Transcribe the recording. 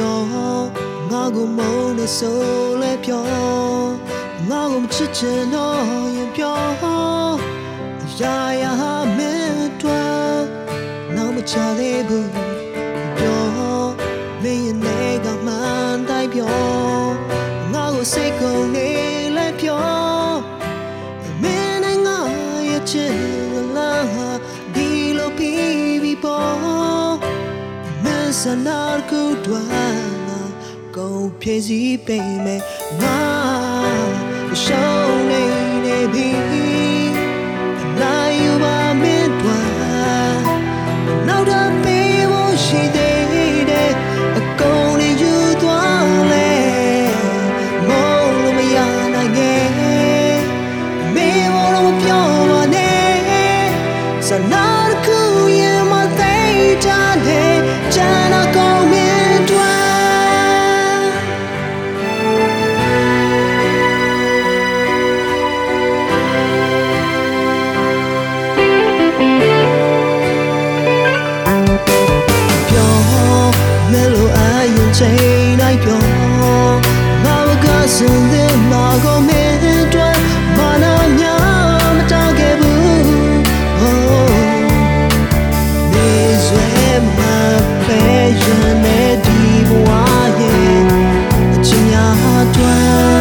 ပြောငါကိုမုန်းနေဆိုလဲပြောငါကိုမချစ်ချင်တော့ရင်ပြောရာရာမဲတွေနောက်မချသေးဘူးပြောမင်းရဲ့နေကမှန်တိုင်းပြောငါကိုစိတ်ကုန်နေလဲပြောမင်းနဲ့ငါရဲ့ချစ်လာဒီလိုပြီးပေါ်Sanar kudwana go pezi peme na show ne ne bi na you are midwa now the people she did a go ne you dwale mo lo me yana ge me mo lo pyo wa ne sanar ku ye ma dai ja ne Say night yo now because in the mago me twa mana nya ma tage bu oh this way my passion e di boye chinya twa